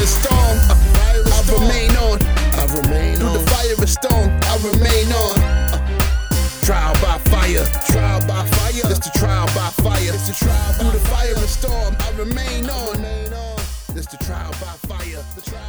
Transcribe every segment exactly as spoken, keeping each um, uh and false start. is strong. I remain on. I remain on. Through the fire is strong. I remain on. Trial by fire. Trial by fire. It's the trial by fire. It's the trial through the fire and storm. I remain on. It's the trial by fire.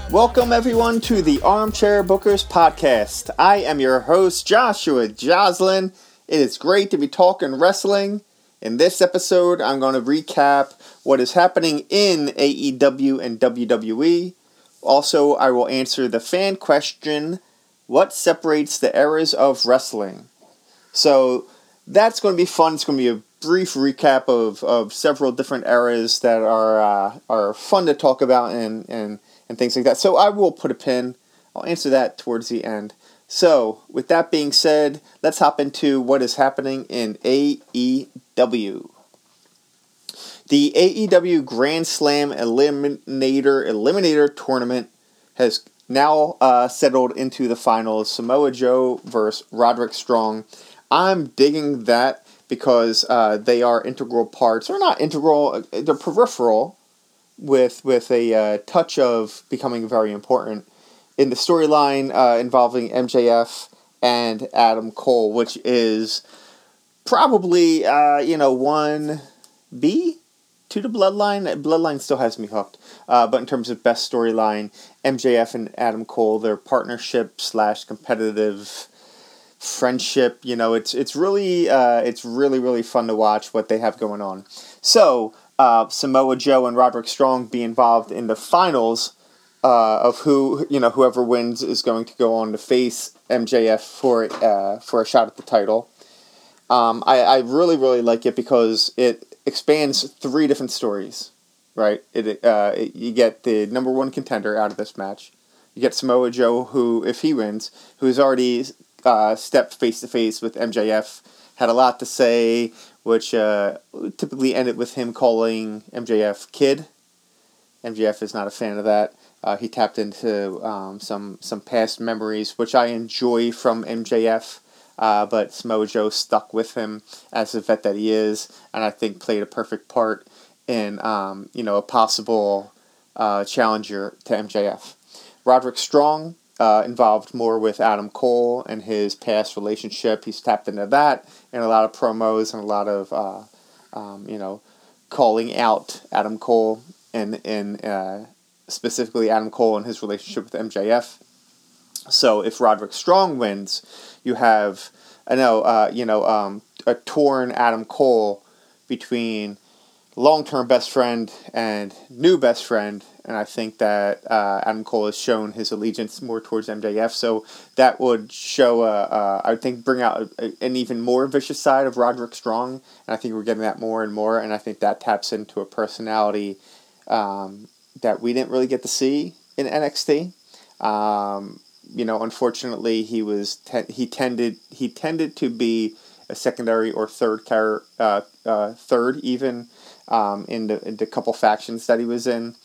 Welcome everyone to the Armchair Bookers podcast. I am your host Joshua Joslin. It is great to be talking wrestling. In this episode, I'm going to recap what is happening in A E W and W W E. Also, I will answer the fan question, what separates the eras of wrestling? So that's going to be fun. It's going to be a brief recap of, of several different eras that are uh, are fun to talk about and, and, and things like that. So I will put a pin. I'll answer that towards the end. So, with that being said, let's hop into what is happening in A E W. The A E W Grand Slam Eliminator Eliminator Tournament has now uh, settled into the finals. Samoa Joe versus Roderick Strong. I'm digging that because uh, they are integral parts. They're not integral, they're peripheral with, with a uh, touch of becoming very important in the storyline uh, involving M J F and Adam Cole, which is probably, uh, you know, one B to the Bloodline. Bloodline still has me hooked. Uh, but in terms of best storyline, M J F and Adam Cole, their partnership slash competitive friendship, you know, it's it's really, uh, it's really, really fun to watch what they have going on. So, uh, Samoa Joe and Roderick Strong be involved in the finals Uh, of who, you know, whoever wins is going to go on to face M J F for uh, for a shot at the title. Um, I, I really, really like it because it expands three different stories, right? It, uh, it you get the number one contender out of this match. You get Samoa Joe, who, if he wins, who's already uh, stepped face-to-face with M J F, had a lot to say, which uh, typically ended with him calling M J F kid. M J F is not a fan of that. Uh, he tapped into um, some some past memories, which I enjoy from M J F, uh, but Samoa Joe stuck with him as the vet that he is, and I think played a perfect part in um, you know a possible uh, challenger to M J F. Roderick Strong uh, involved more with Adam Cole and his past relationship. He's tapped into that in a lot of promos and a lot of uh, um, you know calling out Adam Cole and and. Uh, specifically Adam Cole and his relationship with M J F. So if Roderick Strong wins, you have I know uh, you know um, a torn Adam Cole between long-term best friend and new best friend, and I think that uh, Adam Cole has shown his allegiance more towards M J F. So that would show a, a, I would think bring out a, an even more vicious side of Roderick Strong, and I think we're getting that more and more, and I think that taps into a personality Um, that we didn't really get to see in N X T. Um, you know, unfortunately, he was ten- he tended he tended to be a secondary or third car- uh, uh, third even um, in the in the couple factions that he was in.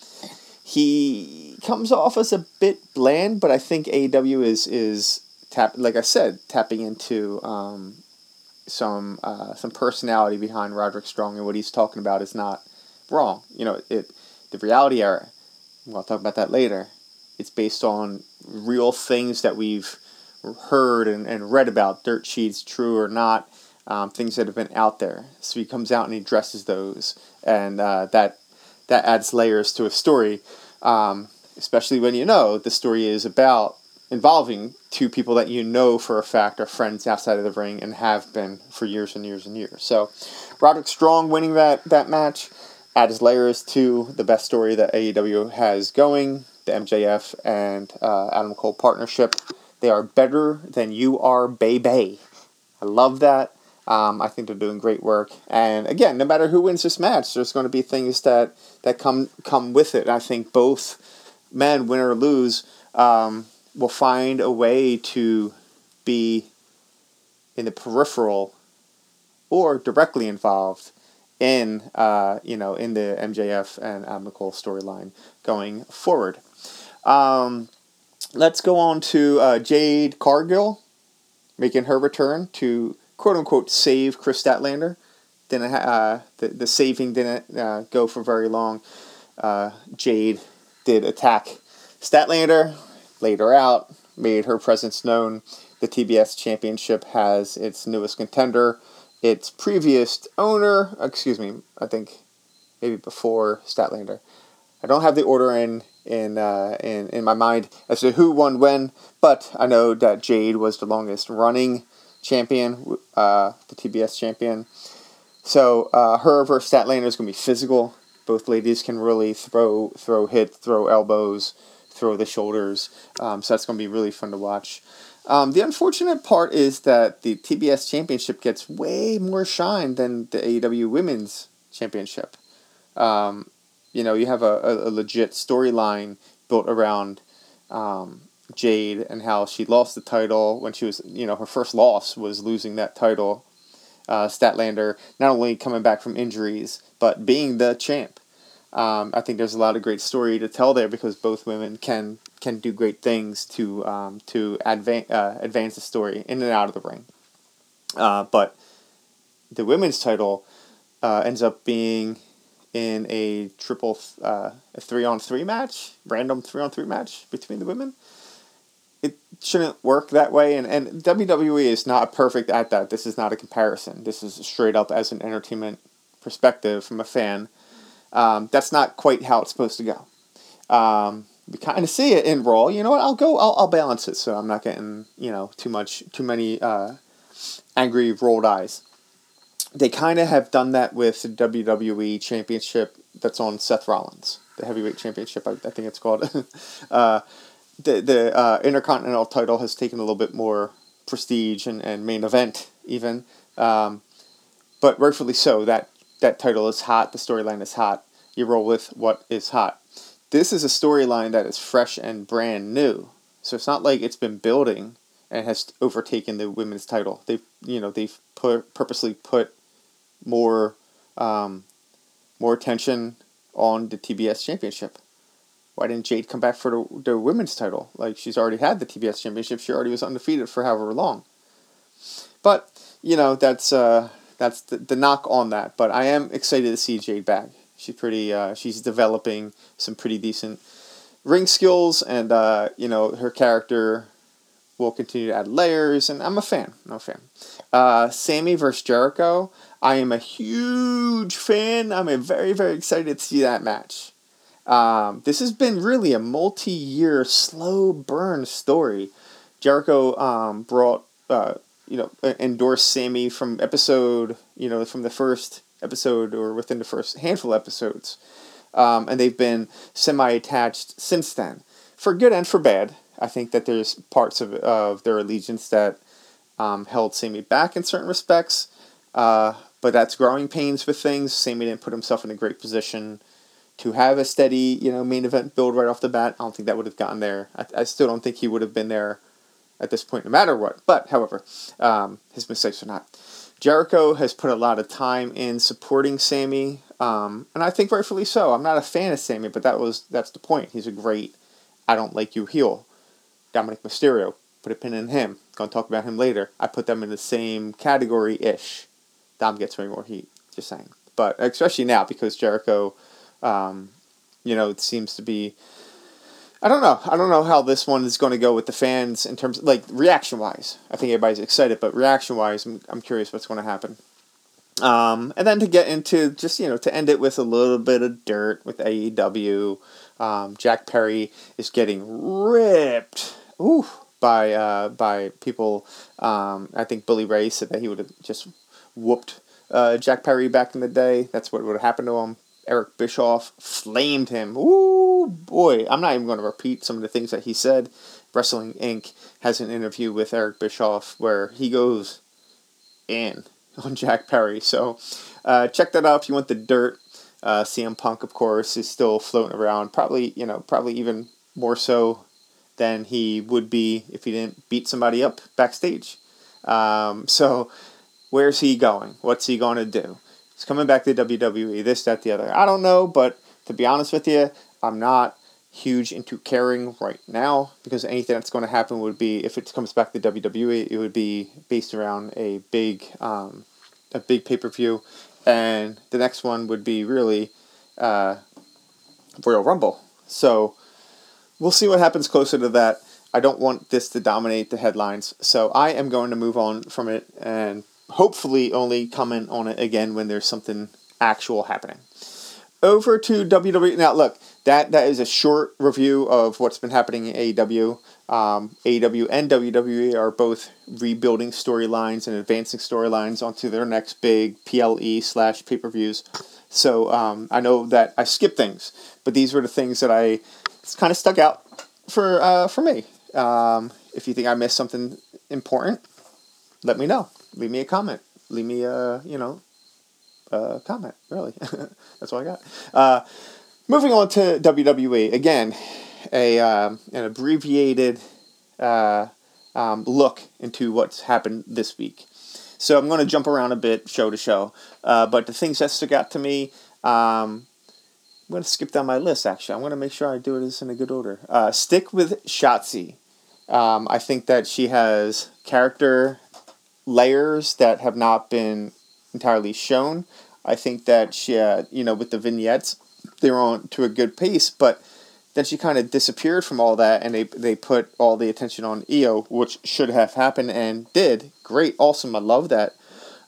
He comes off as a bit bland, but I think A E W is is tap like I said tapping into um, some uh, some personality behind Roderick Strong, and what he's talking about is not wrong. You know it. The reality era, we'll talk about that later, it's based on real things that we've heard and, and read about, dirt sheets, true or not, um, things that have been out there. So he comes out and he addresses those, and uh, that that adds layers to a story, um, especially when you know the story is about involving two people that you know for a fact are friends outside of the ring and have been for years and years and years. So Roderick Strong winning that, that match adds layers to the best story that A E W has going, the M J F and uh, Adam Cole partnership. They are better than you are, baby. I love that. Um, I think they're doing great work. And again, no matter who wins this match, there's going to be things that, that come come with it. I think both men, win or lose, um, will find a way to be in the peripheral or directly involved in uh you know in the M J F and Adam Cole storyline going forward. Um, let's go on to uh, Jade Cargill making her return to quote unquote save Chris Statlander. Didn't uh the the saving didn't uh, go for very long. Uh, Jade did attack Statlander, laid her out, made her presence known. The T B S Championship has its newest contender. Its previous owner, excuse me, I think maybe before Statlander. I don't have the order in in uh, in in my mind as to who won when, but I know that Jade was the longest running champion, uh, the T B S champion. So uh, her versus Statlander is going to be physical. Both ladies can really throw throw hits, throw elbows, throw the shoulders. Um, so that's going to be really fun to watch. Um, the unfortunate part is that the T B S Championship gets way more shine than the A E W Women's Championship. Um, you know, you have a, a, a legit storyline built around um, Jade and how she lost the title when she was, you know, her first loss was losing that title. Uh, Statlander, not only coming back from injuries, but being the champ. Um, I think there's a lot of great story to tell there because both women can can do great things to um, to advance uh, advance the story in and out of the ring. Uh, but the women's title uh, ends up being in a triple uh, a three on three match, random three on three match between the women. It shouldn't work that way, and, and W W E is not perfect at that. This is not a comparison. This is straight up as an entertainment perspective from a fan. Um, that's not quite how it's supposed to go. Um, we kind of see it in Raw. You know what? I'll go. I'll I'll balance it so I'm not getting you know too much too many uh, angry rolled eyes. They kind of have done that with the W W E Championship that's on Seth Rollins, the heavyweight championship. I, I think it's called. uh, the the uh, Intercontinental title has taken a little bit more prestige and, and main event even, um, but rightfully so. That that title is hot. The storyline is hot. You roll with what is hot. This is a storyline that is fresh and brand new. So it's not like it's been building and has overtaken the women's title. They've, you know, they've put, purposely put more um, more attention on the T B S Championship. Why didn't Jade come back for the, the women's title? Like, she's already had the T B S Championship. She already was undefeated for however long. But, you know, that's uh, that's the, the knock on that. But I am excited to see Jade back. She's pretty. Uh, she's developing some pretty decent ring skills, and uh, you know her character will continue to add layers. And I'm a fan. I'm a fan. Uh, Sammy versus Jericho. I am a huge fan. I'm a very very excited to see that match. Um, this has been really a multi-year slow burn story. Jericho um, brought uh, you know endorsed Sammy from episode you know from the first. episode or within the first handful of episodes. Um, and they've been semi-attached since then. For good and for bad. I think that there's parts of, of their allegiance that um, held Sammy back in certain respects. Uh, but that's growing pains with things. Sammy didn't put himself in a great position to have a steady, you know, main event build right off the bat. I don't think that would have gotten there. I, I still don't think he would have been there at this point no matter what. But, however, um, his mistakes are not... Jericho has put a lot of time in supporting Sammy, um, and I think rightfully so. I'm not a fan of Sammy, but that was that's the point. He's a great, I don't like you heel. Dominik Mysterio, put a pin in him. Going to talk about him later. I put them in the same category-ish. Dom gets way more heat, just saying. But especially now, because Jericho, um, you know, it seems to be... I don't know. I don't know how this one is going to go with the fans in terms of, like, reaction-wise. I think everybody's excited, but reaction-wise, I'm, I'm curious what's going to happen. Um, and then to get into just, you know, to end it with a little bit of dirt with A E W, um, Jack Perry is getting ripped ooh, by uh, by people. Um, I think Bully Ray said that he would have just whooped uh, Jack Perry back in the day. That's what would have happened to him. Eric Bischoff flamed him. Ooh, boy. I'm not even going to repeat some of the things that he said. Wrestling Incorporated has an interview with Eric Bischoff where he goes in on Jack Perry. So uh, check that out if you want the dirt. Uh, C M Punk, of course, is still floating around. Probably, you know, probably even more so than he would be if he didn't beat somebody up backstage. Um, so where's he going? What's he going to do? It's coming back to W W E, this, that, the other. I don't know, but to be honest with you, I'm not huge into caring right now because anything that's going to happen would be, if it comes back to W W E, it would be based around a big um, a big pay-per-view. And the next one would be really uh, Royal Rumble. So we'll see what happens closer to that. I don't want this to dominate the headlines, so I am going to move on from it and hopefully only comment on it again when there's something actual happening. Over to W W E. Now, look, that, that is a short review of what's been happening in A E W. Um, A E W and W W E are both rebuilding storylines and advancing storylines onto their next big P L E slash pay-per-views. So um, I know that I skipped things, but these were the things that I kind of stuck out for uh, for me. Um, if you think I missed something important, let me know. Leave me a comment. Leave me a, you know, a comment, really. That's all I got. Uh, moving on to W W E. Again, a um, an abbreviated uh, um, look into what's happened this week. So I'm going to jump around a bit show to show. Uh, but the things that stuck out to me... Um, I'm going to skip down my list, actually. I want to make sure I do this in a good order. Uh, stick with Shotzi. Um, I think that she has character layers that have not been entirely shown. I think that she, uh, you know, with the vignettes, they were on to a good pace, but then she kind of disappeared from all that, and they, they put all the attention on Io, which should have happened and did. Great, awesome, I love that.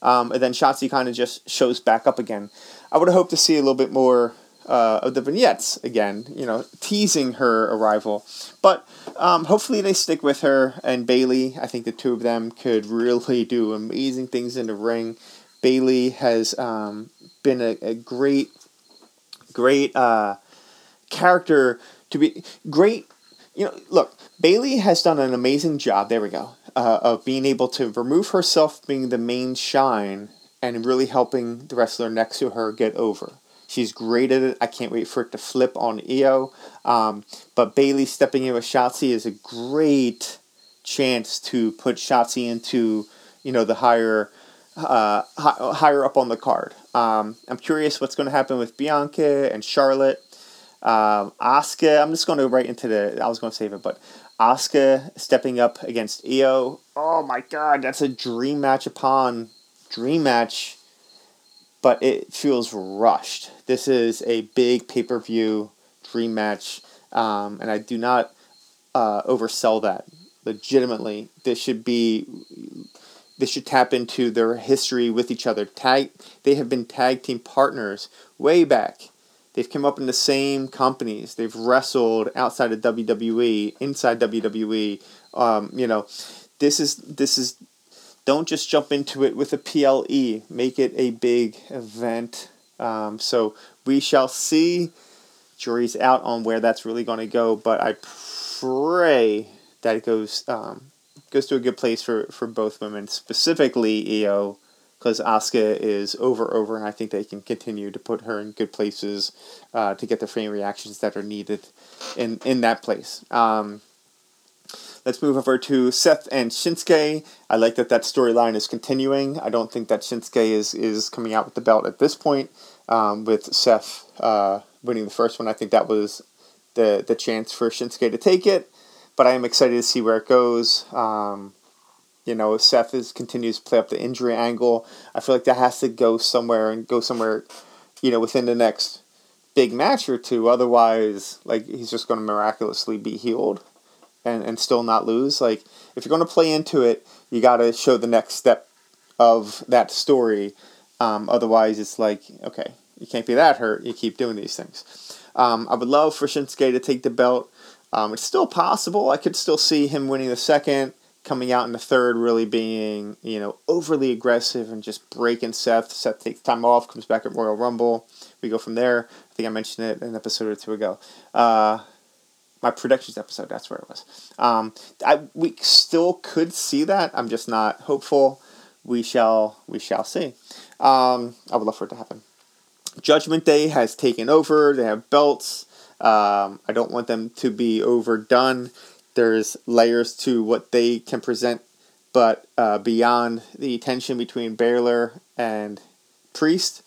Um, and then Shotzi kind of just shows back up again. I would have hoped to see a little bit more... Uh, of the vignettes again, you know, teasing her arrival. But um, hopefully they stick with her and Bayley. I think the two of them could really do amazing things in the ring. Bayley has um, been a, a great, great uh, character to be great. You know, look, Bayley has done an amazing job. There we go. Uh, of being able to remove herself, being the main shine, and really helping the wrestler next to her get over. She's great at it. I can't wait for it to flip on Io. Um, but Bayley stepping in with Shotzi is a great chance to put Shotzi into, you know, the higher, uh, hi- higher up on the card. Um, I'm curious what's going to happen with Bianca and Charlotte. Um, Asuka, I'm just going to right into the, I was going to save it, but Asuka stepping up against Io. Oh my God, that's a dream match upon dream match. But it feels rushed. This is a big pay-per-view dream match. Um, and I do not uh, oversell that. Legitimately, this should be... This should tap into their history with each other. Tag, they have been tag team partners way back. They've come up in the same companies. They've wrestled outside of W W E, inside W W E. Um, you know, this is this is... Don't just jump into it with a P L E. Make it a big event. Um, so we shall see. Jury's out on where that's really going to go. But I pray that it goes um, goes to a good place for, for both women. Specifically Io. Because Asuka is over, over. And I think they can continue to put her in good places. Uh, to get the frame reactions that are needed in, in that place. Um Let's move over to Seth and Shinsuke. I like that that storyline is continuing. I don't think that Shinsuke is, is coming out with the belt at this point. Um, with Seth uh, winning the first one, I think that was the, the chance for Shinsuke to take it. But I am excited to see where it goes. Um, you know, Seth is continues to play up the injury angle. I feel like that has to go somewhere and go somewhere, you know, within the next big match or two. Otherwise, like, he's just going to miraculously be healed. And, and still not lose. Like, if you're going to play into it, you got to show the next step of that story. Um, otherwise, it's like, okay, you can't be that hurt. You keep doing these things. Um, I would love for Shinsuke to take the belt. Um, it's still possible. I could still see him winning the second, coming out in the third, really being, you know, overly aggressive and just breaking Seth. Seth takes time off, comes back at Royal Rumble. We go from there. I think I mentioned it an episode or two ago. Uh, My predictions episode, that's where it was. Um, I we still could see that. I'm just not hopeful. We shall we shall see. Um, I would love for it to happen. Judgment Day has taken over. They have belts. Um, I don't want them to be overdone. There's layers to what they can present, but uh, beyond the tension between Baylor and Priest,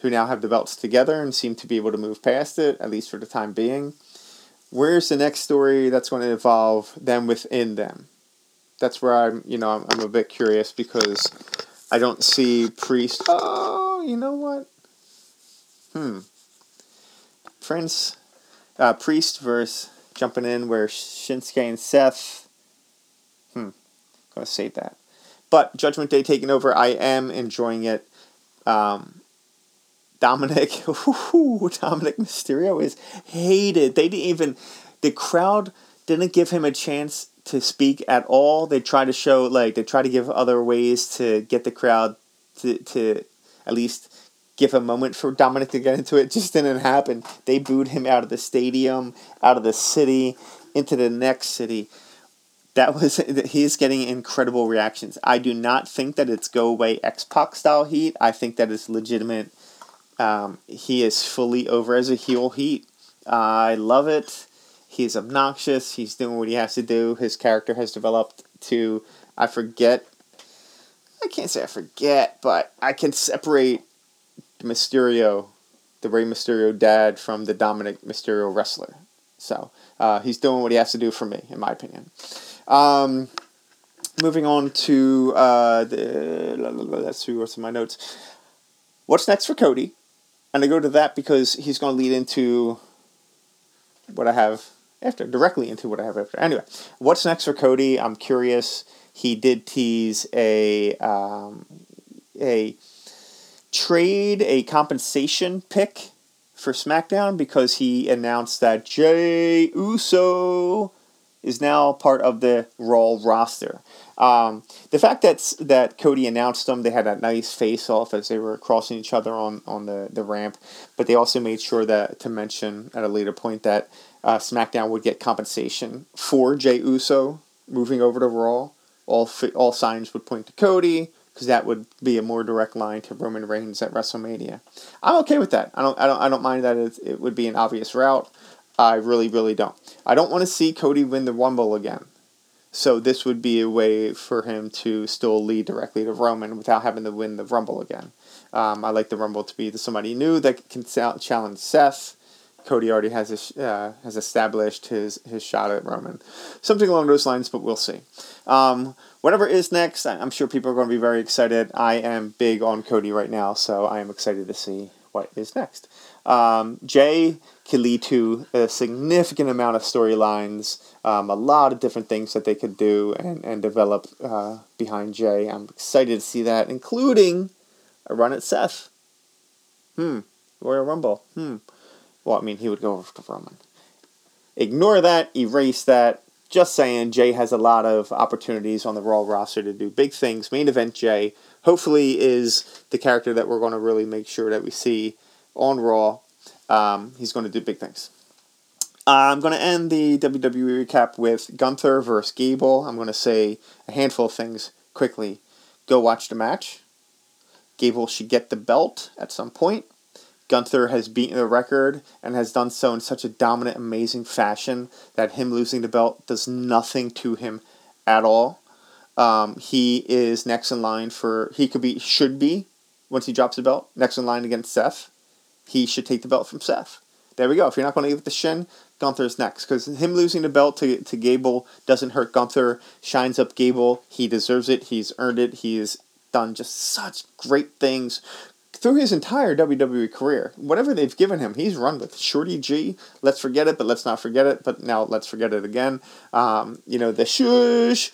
who now have the belts together and seem to be able to move past it, at least for the time being. Where's the next story that's going to involve them within them? That's where I'm, you know, I'm, I'm a bit curious because I don't see Priest. Oh, you know what? Hmm. Friends, Uh, Priest versus jumping in where Shinsuke and Seth. Hmm. I'm going to save that. But Judgment Day taking over. I am enjoying it. Um, Dominik. Ooh, Dominik Mysterio is hated. They didn't even. The crowd didn't give him a chance to speak at all. They try to show, like, they try to give other ways to get the crowd to to at least give a moment for Dominik to get into it. It just didn't happen. They booed him out of the stadium, out of the city, into the next city. That was, he is getting incredible reactions. I do not think that it's go away X-Pac style heat. I think that it's legitimate. Um, he is fully over as a heel heat. Uh, I love it. He's obnoxious. He's doing what he has to do. His character has developed to, I forget. I can't say I forget, but I can separate Mysterio, the Rey Mysterio dad, from the Dominik Mysterio wrestler. So uh, he's doing what he has to do for me, in my opinion. Um, moving on to uh, the that's who was in my notes. What's next for Cody? And I go to that because he's going to lead into what I have after, directly into what I have after. Anyway, what's next for Cody? I'm curious. He did tease a um, a trade, a compensation pick for SmackDown because he announced that Jey Uso is now part of the Raw roster. Um, the fact that's, that Cody announced them, they had that nice face-off as they were crossing each other on, on the, the ramp, but they also made sure that to mention at a later point that uh, SmackDown would get compensation for Jey Uso moving over to Raw. All fi- all signs would point to Cody, because that would be a more direct line to Roman Reigns at WrestleMania. I'm okay with that. I don't I don't I don't mind that it, it would be an obvious route. I really, really don't. I don't want to see Cody win the Rumble again. So this would be a way for him to still lead directly to Roman without having to win the Rumble again. Um, I like the Rumble to be to somebody new that can challenge Seth. Cody already has a, uh, has established his, his shot at Roman. Something along those lines, but we'll see. Um, whatever is next, I'm sure people are going to be very excited. I am big on Cody right now, so I am excited to see what is next. Um, Jey could lead to a significant amount of storylines, um, a lot of different things that they could do and, and develop uh, behind Jey. I'm excited to see that, including a run at Seth. Hmm. Royal Rumble. Hmm. Well, I mean, he would go over to Roman. Ignore that. Erase that. Just saying, Jey has a lot of opportunities on the Raw roster to do big things. Main event Jey, hopefully, is the character that we're going to really make sure that we see on Raw. Um, he's going to do big things. Uh, I'm going to end the W W E recap with Gunther versus Gable. I'm going to say a handful of things quickly. Go watch the match. Gable should get the belt at some point. Gunther has beaten the record and has done so in such a dominant, amazing fashion that him losing the belt does nothing to him at all. Um, he is next in line for, he could be, should be, once he drops the belt, next in line against Seth. He should take the belt from Seth. There we go. If you're not going to give it the shin, Gunther's next. Because him losing the belt to, to Gable doesn't hurt Gunther, shines up Gable. He deserves it. He's earned it. He has done just such great things through his entire W W E career. Whatever they've given him, he's run with. Shorty G, let's forget it, but let's not forget it, but now let's forget it again. Um, you know, the shush,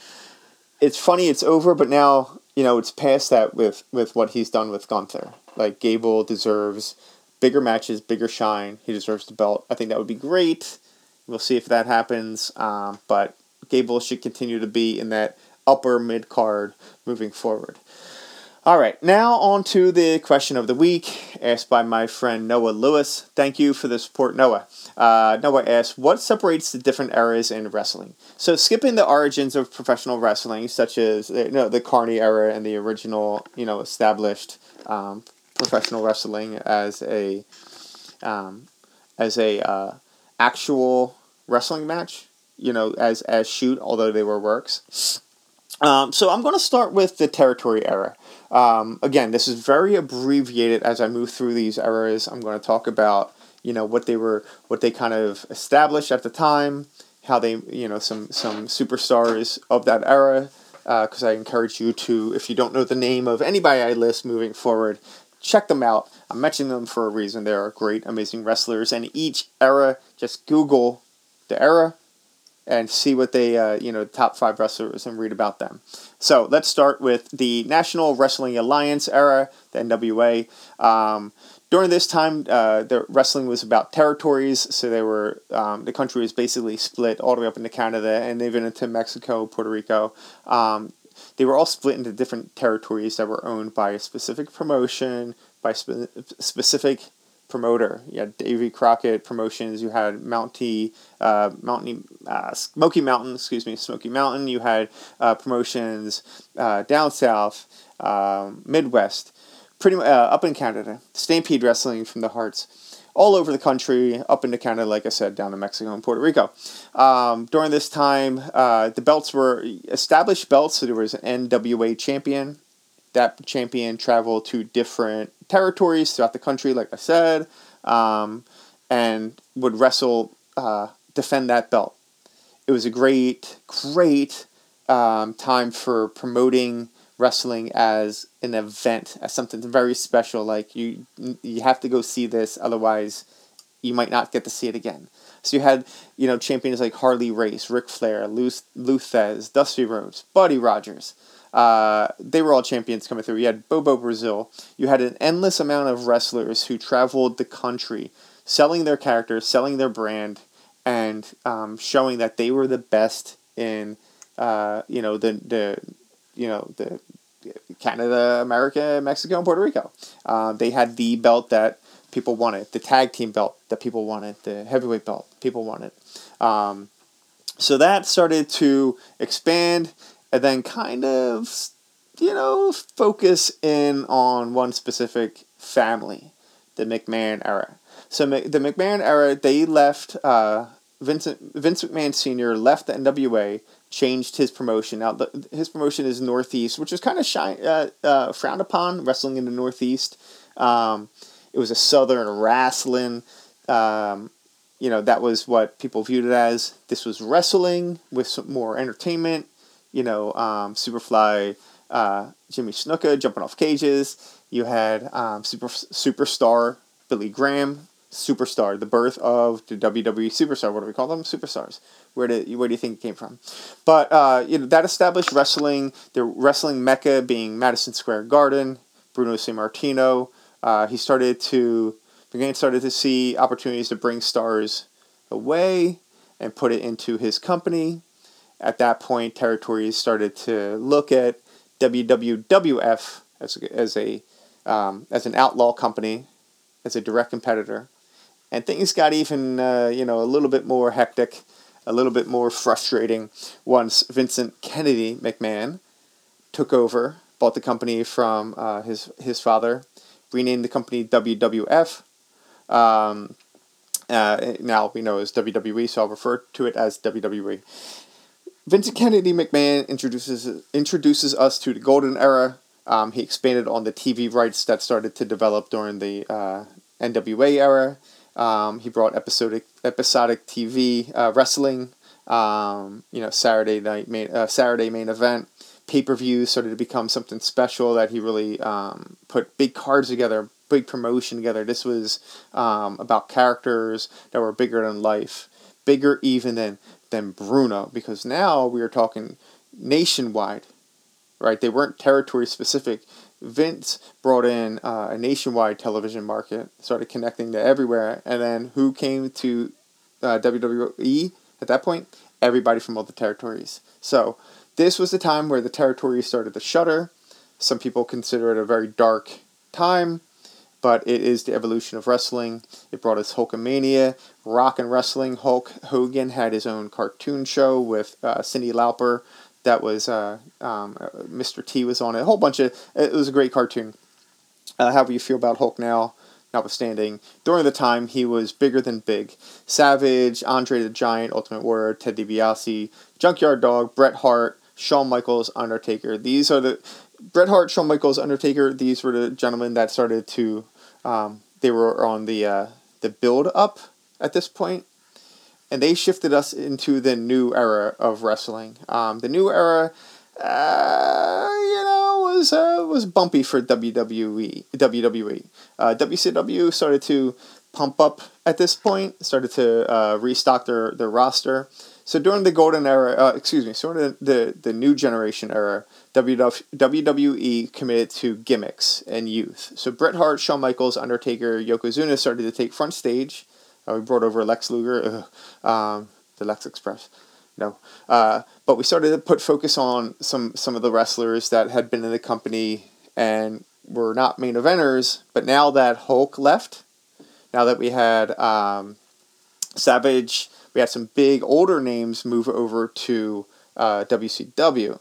it's funny, it's over, but now, you know, it's past that with, with what he's done with Gunther. Like, Gable deserves bigger matches, bigger shine. He deserves the belt. I think that would be great. We'll see if that happens, um, but Gable should continue to be in that upper mid-card moving forward. All right, now on to the question of the week, asked by my friend Noah Lewis. Thank you for the support, Noah. Uh, Noah asks, what separates the different eras in wrestling? So skipping the origins of professional wrestling, such as you know, the Carney era and the original, you know, established um, professional wrestling as a um, as a uh, actual wrestling match, you know, as as shoot, although they were works. Um, so I'm going to start with the territory era. Um, again, this is very abbreviated as I move through these eras. I'm going to talk about, you know, what they were, what they kind of established at the time, how they, you know, some, some superstars of that era, because uh, I encourage you to, if you don't know the name of anybody I list moving forward, Check them out. I'm mentioning them for a reason. They are great, amazing wrestlers. And each era, just Google the era and see what they, uh, you know, top five wrestlers and read about them. So let's start with the National Wrestling Alliance era, the N W A. Um, during this time, uh, the wrestling was about territories. So they were, um, the country was basically split all the way up into Canada and even into Mexico, Puerto Rico. Um, they were all split into different territories that were owned by a specific promotion, by spe- specific promoter. You had Davy Crockett Promotions, you had Mountie, uh, Mountie, uh, Smoky Mountain, excuse me, Smoky Mountain, you had uh, promotions uh, down south, um, Midwest, pretty uh, up in Canada, Stampede Wrestling from the Hearts, all over the country, up into Canada, like I said, down to Mexico and Puerto Rico. Um, during this time, uh, the belts were established belts, so there was an N W A champion. That champion traveled to different territories throughout the country, like I said, um, and would wrestle, uh, defend that belt. It was a great, great um, time for promoting wrestling as an event, as something very special. Like, you you have to go see this, otherwise you might not get to see it again. So you had, you know, champions like Harley Race, Ric Flair, Lou Thez, Dusty Rhodes, Buddy Rogers. Uh, they were all champions coming through. You had Bobo Brazil. You had an endless amount of wrestlers who traveled the country, selling their characters, selling their brand, and um, showing that they were the best in, uh, you know, the the, you know, the Canada, America, Mexico, and Puerto Rico. Uh, they had the belt that people wanted, the tag team belt that people wanted, the heavyweight belt people wanted. Um, so that started to expand. And then kind of, you know, focus in on one specific family, the McMahon era. So the McMahon era, they left, uh, Vincent, Vince McMahon Senior left the N W A, changed his promotion. Now, the, his promotion is Northeast, which is kind of shy, uh, uh, frowned upon, wrestling in the Northeast. Um, it was a Southern wrestling, um, you know, that was what people viewed it as. This was wrestling with some more entertainment. You know, um, Superfly, uh, Jimmy Snuka jumping off cages. You had um, super superstar Billy Graham, superstar, the birth of the W W E superstar. What do we call them? Superstars. Where do where do you think it came from? But uh, you know, that established wrestling. The wrestling mecca being Madison Square Garden. Bruno Sammartino. Uh, he started to began started to see opportunities to bring stars away and put it into his company. At that point, territories started to look at W W F as as a um, as an outlaw company, as a direct competitor, and things got even uh, you know a little bit more hectic, a little bit more frustrating once Vincent Kennedy McMahon took over, bought the company from uh, his his father, renamed the company W W F. Um, uh, now we know as W W E, so I'll refer to it as W W E. Vincent Kennedy McMahon introduces introduces us to the golden era. Um, he expanded on the T V rights that started to develop during the uh, N W A era. Um, he brought episodic episodic T V uh, wrestling. Um, you know, Saturday night main uh, Saturday main event pay per view started to become something special that he really um, put big cards together, big promotion together. This was um, about characters that were bigger than life, bigger even than. than Bruno, because now we are talking nationwide, right? They weren't territory specific. Vince brought in uh, a nationwide television market, started connecting to everywhere, and then who came to uh, W W E at that point? Everybody from all the territories. So this was the time where the territories started to shudder. Some people consider it a very dark time, but it is the evolution of wrestling. It brought us Hulkamania, rock and wrestling. Hulk Hogan had his own cartoon show with uh, Cindy Lauper. That was uh, um, Mister T was on it. A whole bunch of it was a great cartoon. Uh, how do you feel about Hulk now? Notwithstanding, during the time he was bigger than big. Savage, Andre the Giant, Ultimate Warrior, Ted DiBiase, Junkyard Dog, Bret Hart, Shawn Michaels, Undertaker. These are the Bret Hart, Shawn Michaels, Undertaker, these were the gentlemen that started to, um, they were on the uh, the build-up at this point, and they shifted us into the new era of wrestling. Um, the new era, uh, you know, was uh, was bumpy for W W E. W W E. Uh, W C W started to pump up at this point, started to uh, restock their, their roster. So during the golden era, uh, excuse me, sort of the, the new generation era, W W E committed to gimmicks and youth. So Bret Hart, Shawn Michaels, Undertaker, Yokozuna started to take front stage. Uh, we brought over Lex Luger, ugh, um, the Lex Express. No, uh, but we started to put focus on some, some of the wrestlers that had been in the company and were not main eventers. But now that Hulk left, now that we had um, Savage, we had some big older names move over to uh, W C W.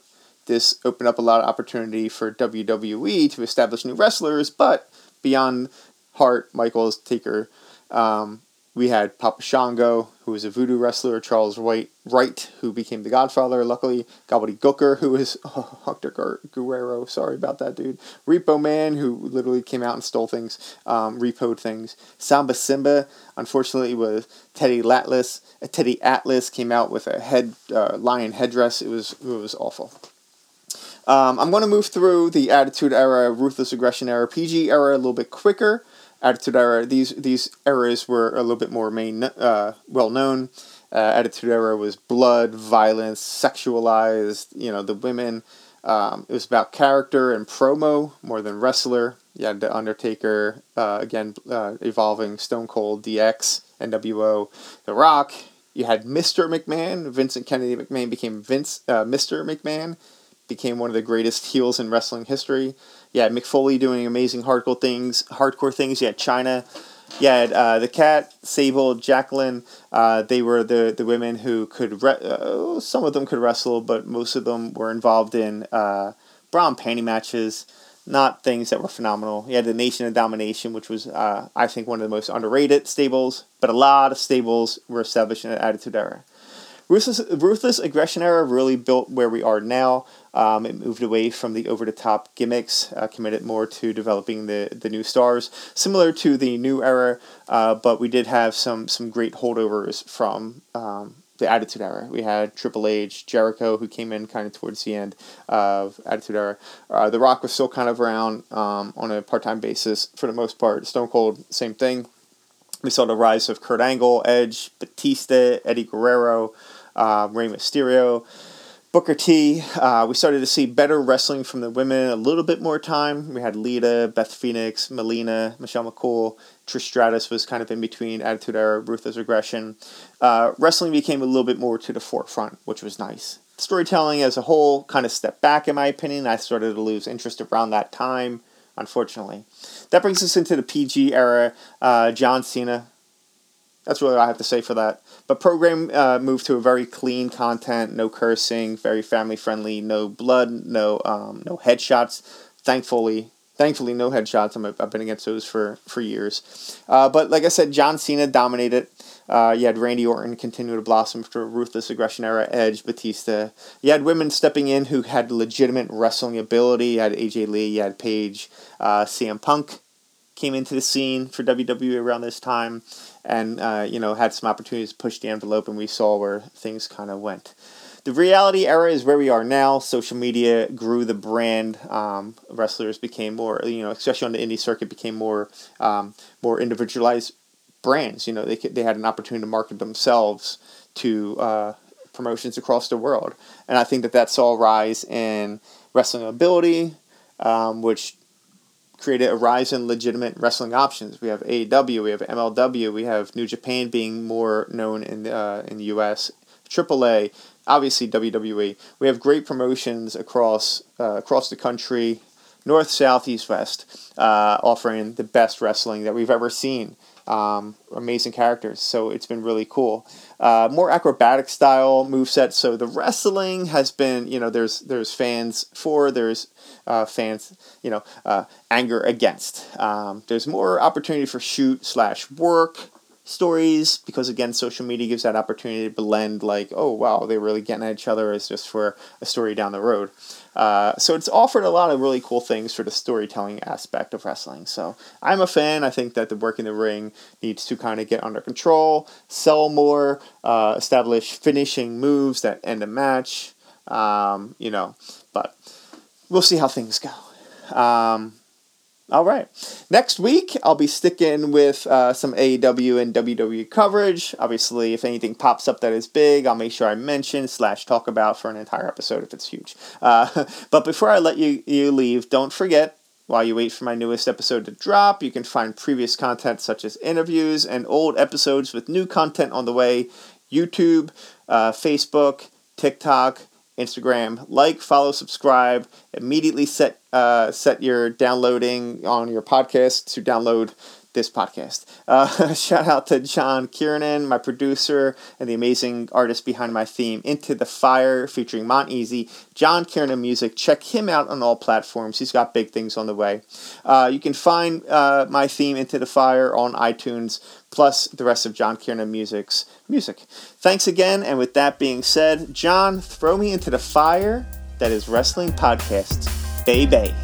This opened up a lot of opportunity for W W E to establish new wrestlers, but beyond Hart, Michaels, Taker, um, we had Papa Shango, who was a voodoo wrestler, Charles White, Wright, who became the Godfather, luckily, Gobbledygooker, who was oh, Hector Guerrero, sorry about that, dude, Repo Man, who literally came out and stole things, um, repoed things, Samba Simba, unfortunately, was Teddy Atlas, Teddy Atlas came out with a head uh, lion headdress, it was, it was awful. Um, I'm going to move through the Attitude Era, Ruthless Aggression Era, P G Era a little bit quicker. Attitude Era, these these eras were a little bit more main, uh, well-known. Uh, Attitude Era was blood, violence, sexualized, you know, the women. Um, it was about character and promo more than wrestler. You had The Undertaker, uh, again, uh, evolving, Stone Cold, D X, N W O, The Rock. You had Mister McMahon. Vincent Kennedy McMahon became Vince uh, Mister McMahon, became one of the greatest heels in wrestling history. You had Mick Foley doing amazing hardcore things. Hardcore things. You had China. You had uh, the Cat, Sable, Jacqueline. Uh, they were the, the women who could... Re- uh, some of them could wrestle, but most of them were involved in uh, bra and panty matches. Not things that were phenomenal. You had the Nation of Domination, which was, uh, I think, one of the most underrated stables. But a lot of stables were established in the Attitude Era. Ruthless, Ruthless Aggression Era really built where we are now. Um, it moved away from the over-the-top gimmicks, uh, committed more to developing the, the new stars, similar to the new era, uh, but we did have some some great holdovers from um, the Attitude Era. We had Triple H, Jericho, who came in kind of towards the end of Attitude Era. Uh, The Rock was still kind of around um, on a part-time basis for the most part. Stone Cold, same thing. We saw the rise of Kurt Angle, Edge, Batista, Eddie Guerrero, uh, Rey Mysterio, Booker T. Uh, we started to see better wrestling from the women, a little bit more time. We had Lita, Beth Phoenix, Melina, Michelle McCool. Trish Stratus was kind of in between Attitude Era, Ruthless Aggression. Uh, wrestling became a little bit more to the forefront, which was nice. Storytelling as a whole kind of stepped back, in my opinion. I started to lose interest around that time, unfortunately. That brings us into the P G Era, uh, John Cena. That's really all I have to say for that. But program uh, moved to a very clean content, no cursing, very family friendly, no blood, no um, no headshots. Thankfully, thankfully no headshots. I'm, I've been against those for, for years. Uh, but like I said, John Cena dominated. Uh, you had Randy Orton continue to blossom through Ruthless Aggression Era, Edge, Batista. You had women stepping in who had legitimate wrestling ability. You had A J Lee, you had Paige, uh, C M Punk came into the scene for W W E around this time, and uh, you know, had some opportunities to push the envelope, and we saw where things kind of went. The reality era is where we are now. Social media grew the brand. Um, wrestlers became more, you know, especially on the indie circuit, became more, um, more individualized brands. You know, they they had an opportunity to market themselves to uh, promotions across the world, and I think that that saw a rise in wrestling ability, um, which created a rise in legitimate wrestling options. We have A E W, we have M L W, we have New Japan being more known in the, uh, in the U S, triple A, obviously W W E. We have great promotions across uh, across the country, north, south, east, west, uh, offering the best wrestling that we've ever seen. Um, amazing characters, so it's been really cool. Uh, more acrobatic style movesets, so the wrestling has been, you know, there's there's fans for, there's uh, fans, you know, uh, anger against. Um, there's more opportunity for shoot slash work stories, because again, social media gives that opportunity to blend like, oh wow, they're really getting at each other, it's just for a story down the road. Uh, so it's offered a lot of really cool things for the storytelling aspect of wrestling. So I'm a fan. I think that the work in the ring needs to kind of get under control, sell more, uh, establish finishing moves that end a match, um, you know, but we'll see how things go. Um, all right. Next week, I'll be sticking with uh, some A E W and W W E coverage. Obviously, if anything pops up that is big, I'll make sure I mention slash talk about for an entire episode if it's huge. Uh, but before I let you, you leave, don't forget, while you wait for my newest episode to drop, you can find previous content such as interviews and old episodes with new content on the way. YouTube, uh, Facebook, TikTok, Instagram. Like, follow, subscribe. Immediately set uh, set your downloading on your podcast to download this podcast. Uh, shout out to John Kiernan, my producer, and the amazing artist behind my theme, Into the Fire, featuring Monteasy. John Kiernan Music. Check him out on all platforms. He's got big things on the way. Uh, you can find uh, my theme, Into the Fire, on iTunes, plus the rest of John Kiernan Music's music. Thanks again, and with that being said, John, throw me into the fire that is Wrestling Podcasts. Baby.